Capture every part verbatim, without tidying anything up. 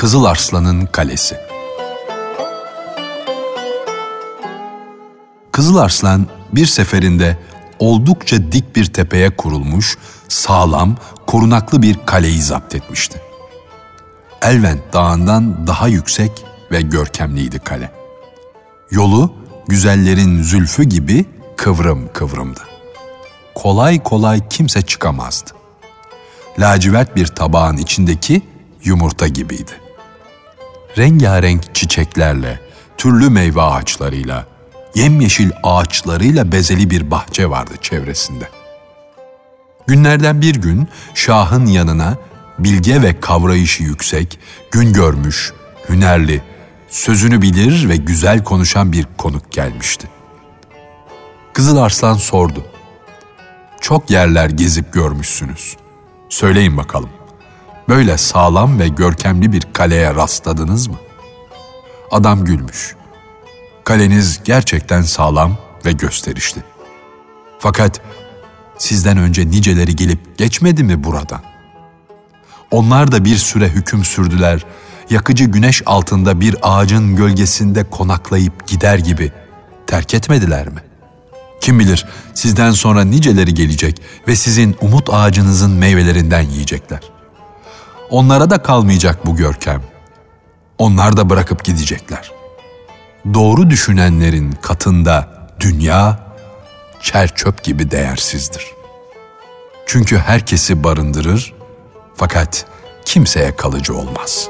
Kızıl Arslan'ın Kalesi. Kızıl Arslan bir seferinde oldukça dik bir tepeye kurulmuş, sağlam, korunaklı bir kaleyi zapt etmişti. Elvent Dağı'ndan daha yüksek ve görkemliydi kale. Yolu güzellerin zülfü gibi kıvrım kıvrımdı. Kolay kolay kimse çıkamazdı. Lacivert bir tabağın içindeki yumurta gibiydi. Rengarenk çiçeklerle, türlü meyve ağaçlarıyla, yemyeşil ağaçlarıyla bezeli bir bahçe vardı çevresinde. Günlerden bir gün Şah'ın yanına bilge ve kavrayışı yüksek, gün görmüş, hünerli, sözünü bilir ve güzel konuşan bir konuk gelmişti. Kızıl Arslan sordu. "Çok yerler gezip görmüşsünüz. Söyleyin bakalım, böyle sağlam ve görkemli bir kaleye rastladınız mı?" Adam gülmüş. "Kaleniz gerçekten sağlam ve gösterişli. Fakat sizden önce niceleri gelip geçmedi mi buradan? Onlar da bir süre hüküm sürdüler, yakıcı güneş altında bir ağacın gölgesinde konaklayıp gider gibi terk etmediler mi? Kim bilir sizden sonra niceleri gelecek ve sizin umut ağacınızın meyvelerinden yiyecekler. Onlara da kalmayacak bu görkem. Onlar da bırakıp gidecekler. Doğru düşünenlerin katında dünya çerçöp gibi değersizdir. Çünkü herkesi barındırır fakat kimseye kalıcı olmaz."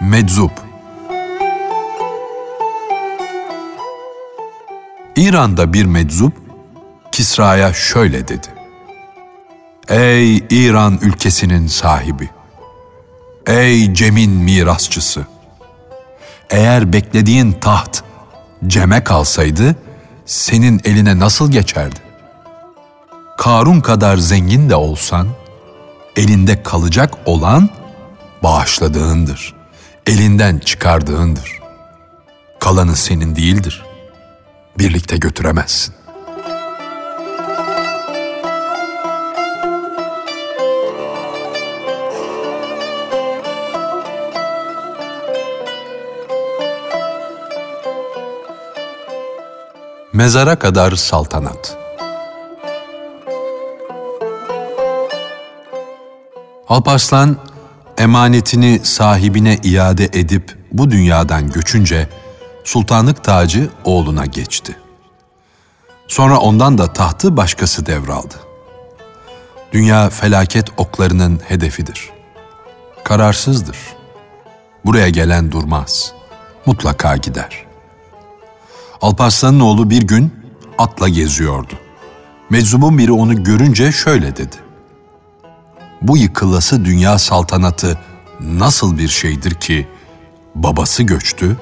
Meczup. İran'da bir meczup Kisra'ya şöyle dedi. "Ey İran ülkesinin sahibi! Ey Cem'in mirasçısı! Eğer beklediğin taht Cem'e kalsaydı senin eline nasıl geçerdi? Karun kadar zengin de olsan elinde kalacak olan bağışladığındır. Elinden çıkardığındır. Kalanı senin değildir. Birlikte götüremezsin." Mezara kadar saltanat. Alparslan emanetini sahibine iade edip bu dünyadan göçünce sultanlık tacı oğluna geçti. Sonra ondan da tahtı başkası devraldı. Dünya felaket oklarının hedefidir. Kararsızdır. Buraya gelen durmaz. Mutlaka gider. Alparslan'ın oğlu bir gün atla geziyordu. Meczubun biri onu görünce şöyle dedi. "Bu yıkılası dünya saltanatı nasıl bir şeydir ki babası göçtü,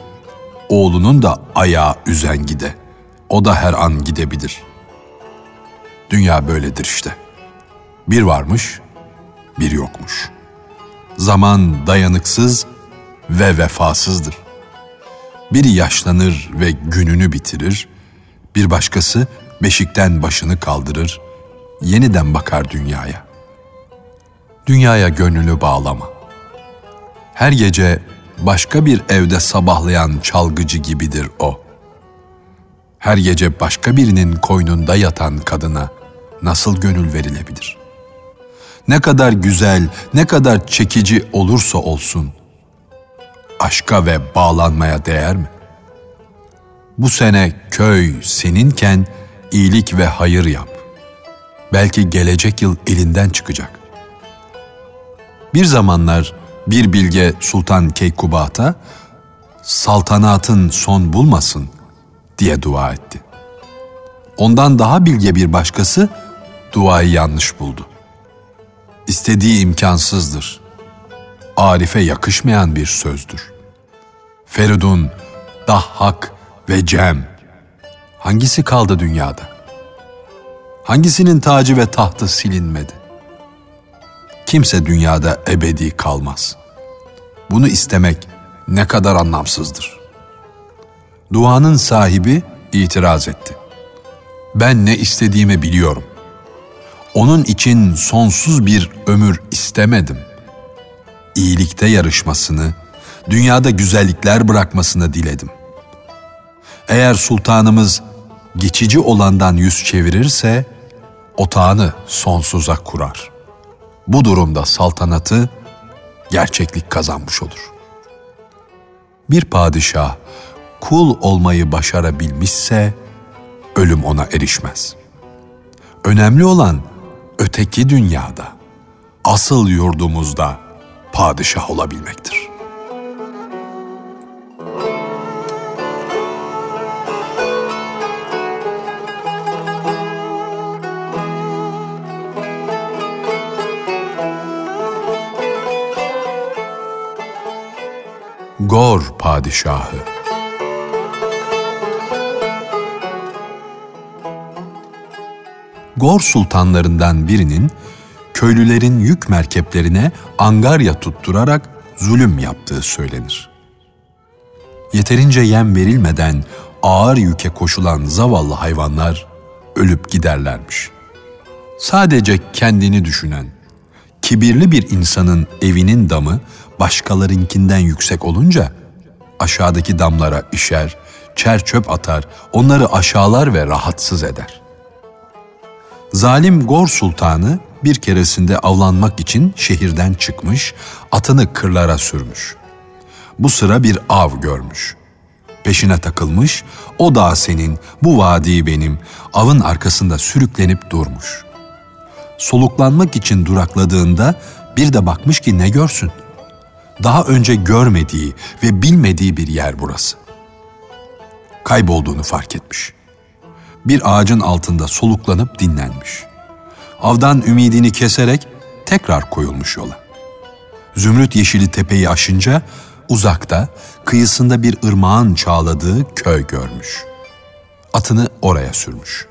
oğlunun da ayağı üzengide. O da her an gidebilir. Dünya böyledir işte. Bir varmış, bir yokmuş. Zaman dayanıksız ve vefasızdır. Biri yaşlanır ve gününü bitirir, bir başkası beşikten başını kaldırır, yeniden bakar dünyaya. Dünyaya gönlünü bağlama. Her gece başka bir evde sabahlayan çalgıcı gibidir o. Her gece başka birinin koynunda yatan kadına nasıl gönül verilebilir? Ne kadar güzel, ne kadar çekici olursa olsun, aşka ve bağlanmaya değer mi? Bu sene köy seninken iyilik ve hayır yap. Belki gelecek yıl elinden çıkacak." Bir zamanlar bir bilge Sultan Keykubat'a saltanatın son bulmasın diye dua etti. Ondan daha bilge bir başkası duayı yanlış buldu. İstediği imkansızdır. Arife yakışmayan bir sözdür. Feridun, Dahhak ve Cem. Hangisi kaldı dünyada? Hangisinin tacı ve tahtı silinmedi? Kimse dünyada ebedi kalmaz. Bunu istemek ne kadar anlamsızdır. Duanın sahibi itiraz etti. Ben ne istediğimi biliyorum. Onun için sonsuz bir ömür istemedim. İyilikte yarışmasını, dünyada güzellikler bırakmasını diledim. Eğer sultanımız geçici olandan yüz çevirirse, otağını sonsuza kurar. Bu durumda saltanatı gerçeklik kazanmış olur. Bir padişah kul olmayı başarabilmişse, ölüm ona erişmez. Önemli olan öteki dünyada, asıl yurdumuzda padişah olabilmektir. Gor Padişahı. Gor sultanlarından birinin köylülerin yük merkeplerine angarya tutturarak zulüm yaptığı söylenir. Yeterince yem verilmeden ağır yüke koşulan zavallı hayvanlar ölüp giderlermiş. Sadece kendini düşünen, kibirli bir insanın evinin damı başkalarınkinden yüksek olunca aşağıdaki damlara işer, çer çöp atar, onları aşağılar ve rahatsız eder. Zalim Gor Sultanı bir keresinde avlanmak için şehirden çıkmış, atını kırlara sürmüş. Bu sıra bir av görmüş. Peşine takılmış, o dağ senin, bu vadi benim, avın arkasında sürüklenip durmuş. Soluklanmak için durakladığında bir de bakmış ki ne görsün? Daha önce görmediği ve bilmediği bir yer burası. Kaybolduğunu fark etmiş. Bir ağacın altında soluklanıp dinlenmiş. Avdan ümidini keserek tekrar koyulmuş yola. Zümrüt Yeşili Tepe'yi aşınca uzakta, kıyısında bir ırmağın çağladığı köy görmüş. Atını oraya sürmüş.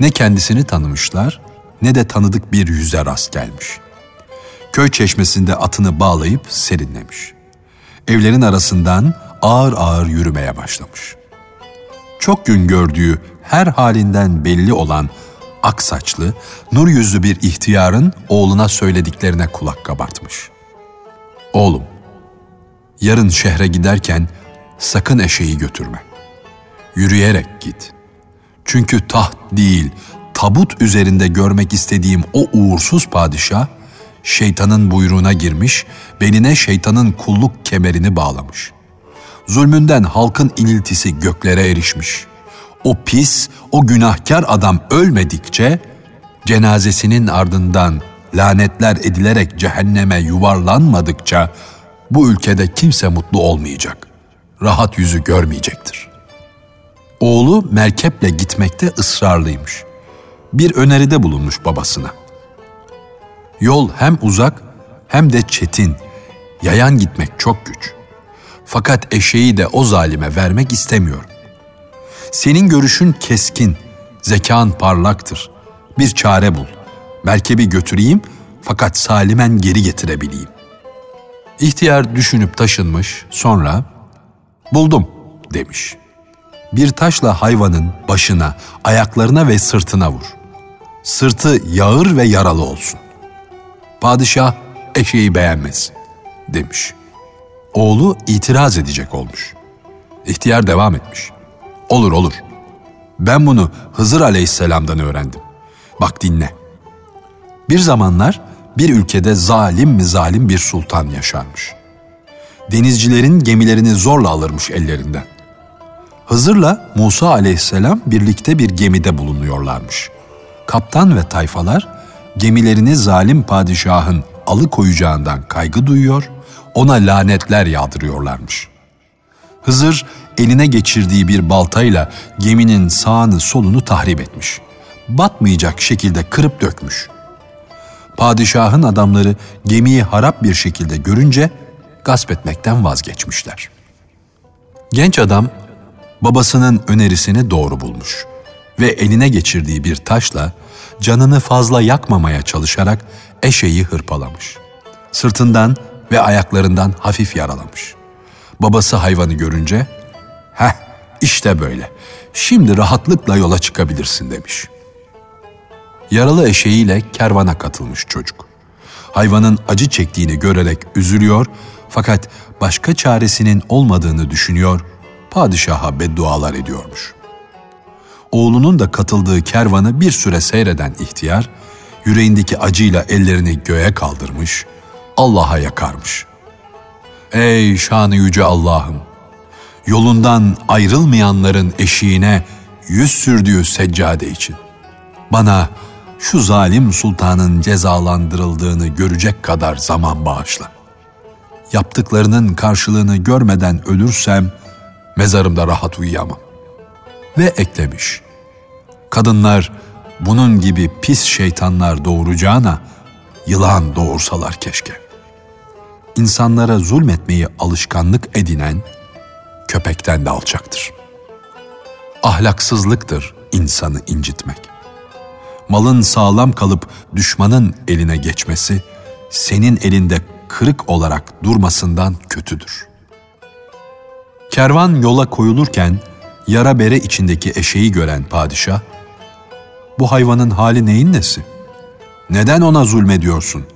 Ne kendisini tanımışlar ne de tanıdık bir yüze rast gelmiş. Köy çeşmesinde atını bağlayıp serinlemiş. Evlerin arasından ağır ağır yürümeye başlamış. Çok gün gördüğü her halinden belli olan aksaçlı, nur yüzlü bir ihtiyarın oğluna söylediklerine kulak kabartmış. Oğlum, yarın şehre giderken sakın eşeği götürme. Yürüyerek git. Çünkü taht değil, tabut üzerinde görmek istediğim o uğursuz padişah, şeytanın buyruğuna girmiş, beline şeytanın kulluk kemerini bağlamış. Zulmünden halkın iniltisi göklere erişmiş. O pis, o günahkar adam ölmedikçe, cenazesinin ardından lanetler edilerek cehenneme yuvarlanmadıkça, bu ülkede kimse mutlu olmayacak, rahat yüzü görmeyecektir. Oğlu merkeple gitmekte ısrarlıymış. Bir öneride bulunmuş babasına. Yol hem uzak hem de çetin, yayan gitmek çok güç. Fakat eşeği de o zalime vermek istemiyorum. Senin görüşün keskin, zekan parlaktır. Bir çare bul, merkebi götüreyim fakat salimen geri getirebileyim. İhtiyar düşünüp taşınmış, sonra buldum demiş. Bir taşla hayvanın başına, ayaklarına ve sırtına vur. Sırtı yağır ve yaralı olsun. Padişah eşeği beğenmez demiş. Oğlu itiraz edecek olmuş. İhtiyar devam etmiş. Olur olur. Ben bunu Hızır Aleyhisselam'dan öğrendim. Bak dinle. Bir zamanlar bir ülkede zalim mi zalim bir sultan yaşarmış. Denizcilerin gemilerini zorla alırmış ellerinden. Hızır'la Musa Aleyhisselam birlikte bir gemide bulunuyorlarmış. Kaptan ve tayfalar gemilerini zalim padişahın alıkoyacağından kaygı duyuyor, ona lanetler yağdırıyorlarmış. Hızır eline geçirdiği bir baltayla geminin sağını solunu tahrip etmiş. Batmayacak şekilde kırıp dökmüş. Padişahın adamları gemiyi harap bir şekilde görünce gasp etmekten vazgeçmişler. Genç adam babasının önerisini doğru bulmuş ve eline geçirdiği bir taşla canını fazla yakmamaya çalışarak eşeği hırpalamış. Sırtından ve ayaklarından hafif yaralamış. Babası hayvanı görünce, "Heh, işte böyle. Şimdi rahatlıkla yola çıkabilirsin." demiş. Yaralı eşeğiyle kervana katılmış çocuk. Hayvanın acı çektiğini görerek üzülüyor fakat başka çaresinin olmadığını düşünüyor, padişaha beddualar ediyormuş. Oğlunun da katıldığı kervanı bir süre seyreden ihtiyar, yüreğindeki acıyla ellerini göğe kaldırmış, Allah'a yakarmış. "Ey şanı yüce Allah'ım! Yolundan ayrılmayanların eşiğine yüz sürdüğü seccade için bana şu zalim sultanın cezalandırıldığını görecek kadar zaman bağışla. Yaptıklarının karşılığını görmeden ölürsem mezarımda rahat uyuyamam." Ve eklemiş, "Kadınlar bunun gibi pis şeytanlar doğuracağına yılan doğursalar keşke." İnsanlara zulmetmeyi alışkanlık edinen köpekten de alçaktır. Ahlaksızlıktır insanı incitmek. Malın sağlam kalıp düşmanın eline geçmesi, senin elinde kırık olarak durmasından kötüdür. Kervan yola koyulurken yara bere içindeki eşeği gören padişah, "Bu hayvanın hali neyin nesi? Neden ona zulmediyorsun?"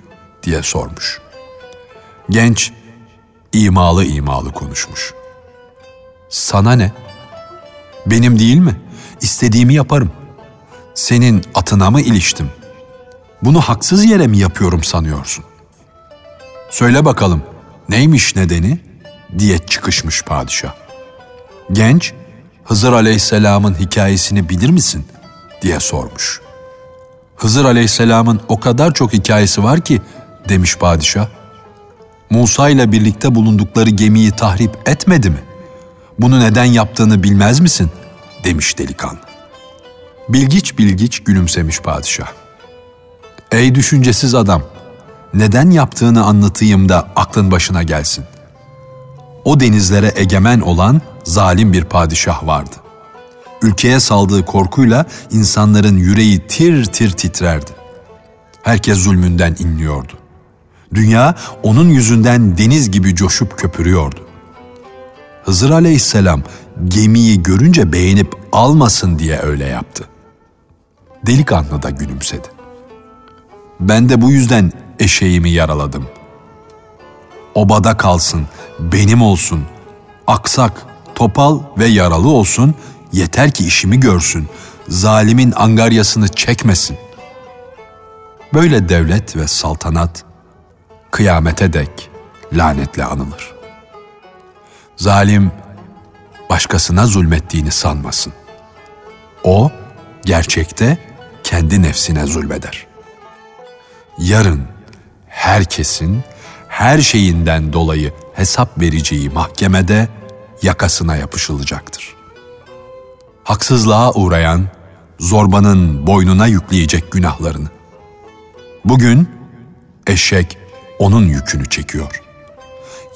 diye sormuş. Genç imalı imalı konuşmuş. "Sana ne? Benim değil mi? İstediğimi yaparım. Senin atına mı iliştim? Bunu haksız yere mi yapıyorum sanıyorsun? Söyle bakalım, neymiş nedeni?" diye çıkışmış padişah. Genç, "Hızır Aleyhisselam'ın hikayesini bilir misin?" diye sormuş. "Hızır Aleyhisselam'ın o kadar çok hikayesi var ki," demiş padişah. "Musa ile birlikte bulundukları gemiyi tahrip etmedi mi? Bunu neden yaptığını bilmez misin?" demiş delikanlı. Bilgiç bilgiç gülümsemiş padişah. "Ey düşüncesiz adam, neden yaptığını anlatayım da aklın başına gelsin. O denizlere egemen olan zalim bir padişah vardı. Ülkeye saldığı korkuyla insanların yüreği tir tir titrerdi. Herkes zulmünden inliyordu. Dünya onun yüzünden deniz gibi coşup köpürüyordu. Hızır Aleyhisselam gemiyi görünce beğenip almasın diye öyle yaptı." Delikanlı da gülümsedi. "Ben de bu yüzden eşeğimi yaraladım. Obada kalsın, benim olsun, aksak, topal ve yaralı olsun, yeter ki işimi görsün, zalimin angaryasını çekmesin." Böyle devlet ve saltanat kıyamete dek lanetle anılır. Zalim başkasına zulmettiğini sanmasın. O gerçekte kendi nefsine zulmeder. Yarın herkesin her şeyinden dolayı hesap vereceği mahkemede yakasına yapışılacaktır. Haksızlığa uğrayan zorbanın boynuna yükleyecek günahlarını. Bugün eşek onun yükünü çekiyor.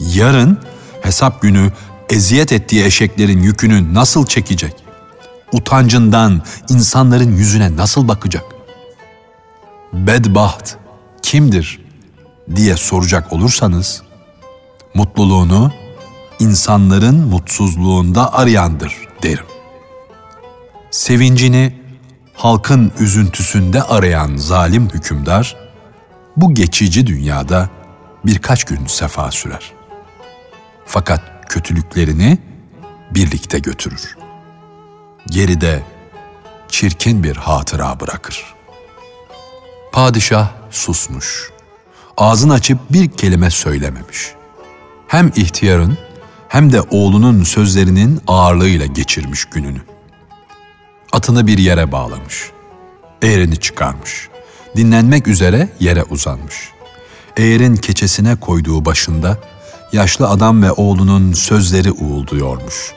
Yarın hesap günü eziyet ettiği eşeklerin yükünü nasıl çekecek? Utancından insanların yüzüne nasıl bakacak? "Bedbaht kimdir?" diye soracak olursanız, mutluluğunu insanların mutsuzluğunda arayandır derim. Sevincini halkın üzüntüsünde arayan zalim hükümdar, bu geçici dünyada birkaç gün sefa sürer. Fakat kötülüklerini birlikte götürür. Geride çirkin bir hatıra bırakır. Padişah susmuş. Ağzını açıp bir kelime söylememiş. Hem ihtiyarın hem de oğlunun sözlerinin ağırlığıyla geçirmiş gününü. Atını bir yere bağlamış. Eğerini çıkarmış. Dinlenmek üzere yere uzanmış. Eğerin keçesine koyduğu başında yaşlı adam ve oğlunun sözleri uğulduyormuş.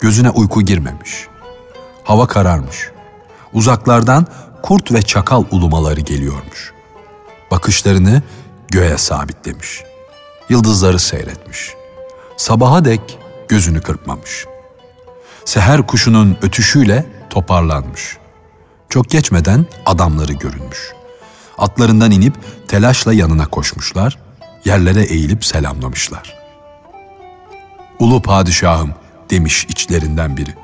Gözüne uyku girmemiş. Hava kararmış. Uzaklardan kurt ve çakal ulumaları geliyormuş. Bakışlarını göğe sabitlemiş. Yıldızları seyretmiş. Sabaha dek gözünü kırpmamış. Seher kuşunun ötüşüyle toparlanmış. Çok geçmeden adamları görünmüş. Atlarından inip telaşla yanına koşmuşlar, yerlere eğilip selamlamışlar. ulu padişahım demiş içlerinden biri.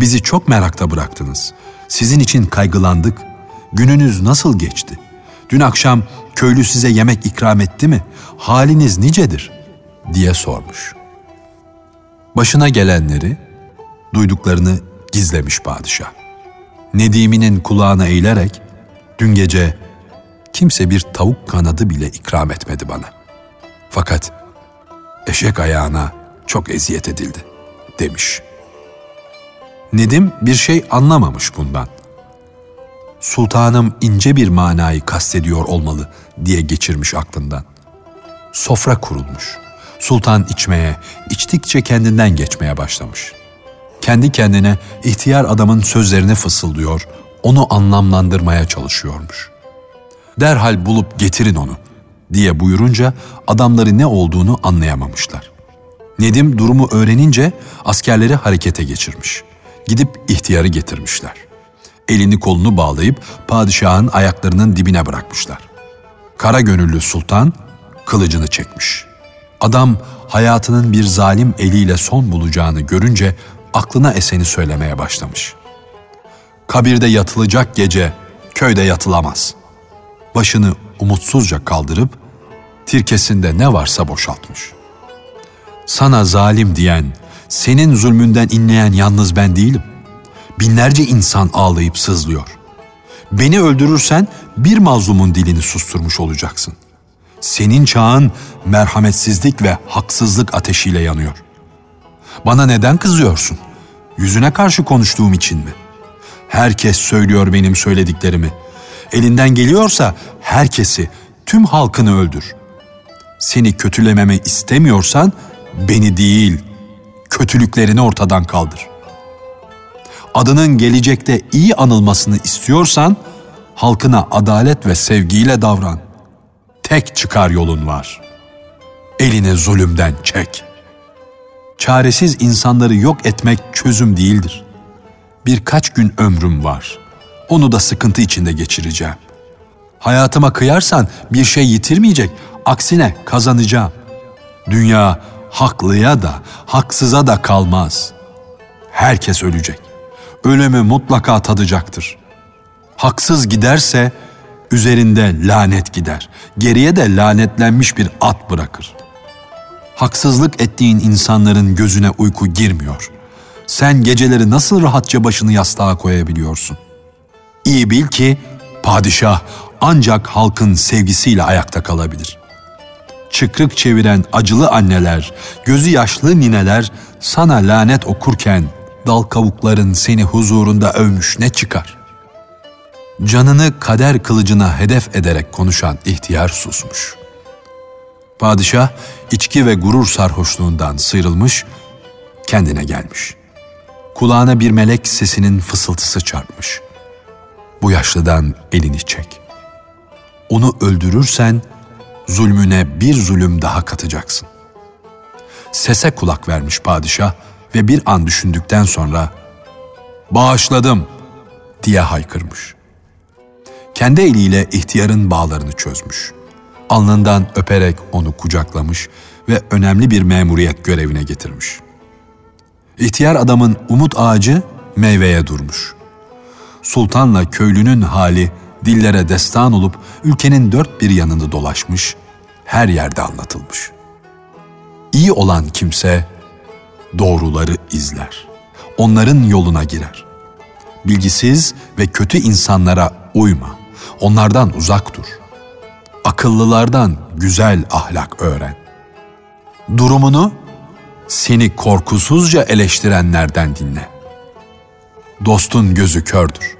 Bizi çok merakta bıraktınız. Sizin için kaygılandık. Gününüz nasıl geçti? Dün akşam köylü size yemek ikram etti mi? Haliniz nicedir? diye sormuş. Başına gelenleri, duyduklarını gizlemiş padişah. Nedim'inin kulağına eğilerek, dün gece kimse bir tavuk kanadı bile ikram etmedi bana. Fakat eşek ayağına çok eziyet edildi, demiş. Nedim bir şey anlamamış bundan. Sultanım ince bir manayı kastediyor olmalı diye geçirmiş aklından. Sofra kurulmuş. Sultan içmeye, içtikçe kendinden geçmeye başlamış. Kendi kendine ihtiyar adamın sözlerini fısıldıyor, onu anlamlandırmaya çalışıyormuş. Derhal bulup getirin onu diye buyurunca adamları ne olduğunu anlayamamışlar. Nedim durumu öğrenince askerleri harekete geçirmiş. Gidip ihtiyarı getirmişler. Elini kolunu bağlayıp padişahın ayaklarının dibine bırakmışlar. Kara gönüllü sultan kılıcını çekmiş. Adam hayatının bir zalim eliyle son bulacağını görünce aklına eseni söylemeye başlamış. Kabirde yatılacak gece köyde yatılamaz. Başını umutsuzca kaldırıp tirkesinde ne varsa boşaltmış. Sana zalim diyen, senin zulmünden inleyen yalnız ben değilim. Binlerce insan ağlayıp sızlıyor. Beni öldürürsen bir mazlumun dilini susturmuş olacaksın. Senin çağın merhametsizlik ve haksızlık ateşiyle yanıyor. Bana neden kızıyorsun? Yüzüne karşı konuştuğum için mi? Herkes söylüyor benim söylediklerimi. Elinden geliyorsa herkesi, tüm halkını öldür. Seni kötülememi istemiyorsan beni değil, kötülüklerini ortadan kaldır. Adının gelecekte iyi anılmasını istiyorsan halkına adalet ve sevgiyle davran. Tek çıkar yolun var. Elini zulümden çek. Çaresiz insanları yok etmek çözüm değildir. Birkaç gün ömrüm var. Onu da sıkıntı içinde geçireceğim. Hayatıma kıyarsan bir şey yitirmeyecek, aksine kazanacağım. Dünya haklıya da, haksıza da kalmaz. Herkes ölecek. Ölümü mutlaka tadacaktır. Haksız giderse üzerinde lanet gider. Geriye de lanetlenmiş bir at bırakır. Haksızlık ettiğin insanların gözüne uyku girmiyor. Sen geceleri nasıl rahatça başını yastığa koyabiliyorsun? İyi bil ki padişah ancak halkın sevgisiyle ayakta kalabilir. Çıkrık çeviren acılı anneler, gözü yaşlı nineler sana lanet okurken dal kavukların seni huzurunda övmüş ne çıkar? Canını kader kılıcına hedef ederek konuşan ihtiyar susmuş. Padişah içki ve gurur sarhoşluğundan sıyrılmış, kendine gelmiş. Kulağına bir melek sesinin fısıltısı çarpmış. Bu yaşlıdan elini çek. Onu öldürürsen zulmüne bir zulüm daha katacaksın. Sese kulak vermiş padişah ve bir an düşündükten sonra "Bağışladım!" diye haykırmış. Kendi eliyle ihtiyarın bağlarını çözmüş. Alnından öperek onu kucaklamış ve önemli bir memuriyet görevine getirmiş. İhtiyar adamın umut ağacı meyveye durmuş. Sultanla köylünün hali dillere destan olup ülkenin dört bir yanını dolaşmış, her yerde anlatılmış. İyi olan kimse doğruları izler, onların yoluna girer. Bilgisiz ve kötü insanlara uyma, onlardan uzak dur. Akıllılardan güzel ahlak öğren. Durumunu seni korkusuzca eleştirenlerden dinle. Dostun gözü kördür.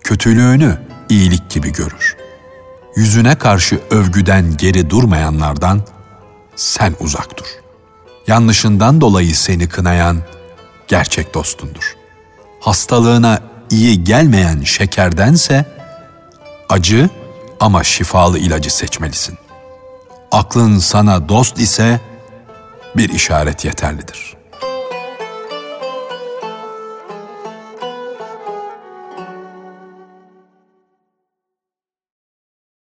Kötülüğünü iyilik gibi görür. Yüzüne karşı övgüden geri durmayanlardan sen uzak dur. Yanlışından dolayı seni kınayan gerçek dostundur. Hastalığına iyi gelmeyen şekerdense acı ama şifalı ilacı seçmelisin. Aklın sana dost ise bir işaret yeterlidir.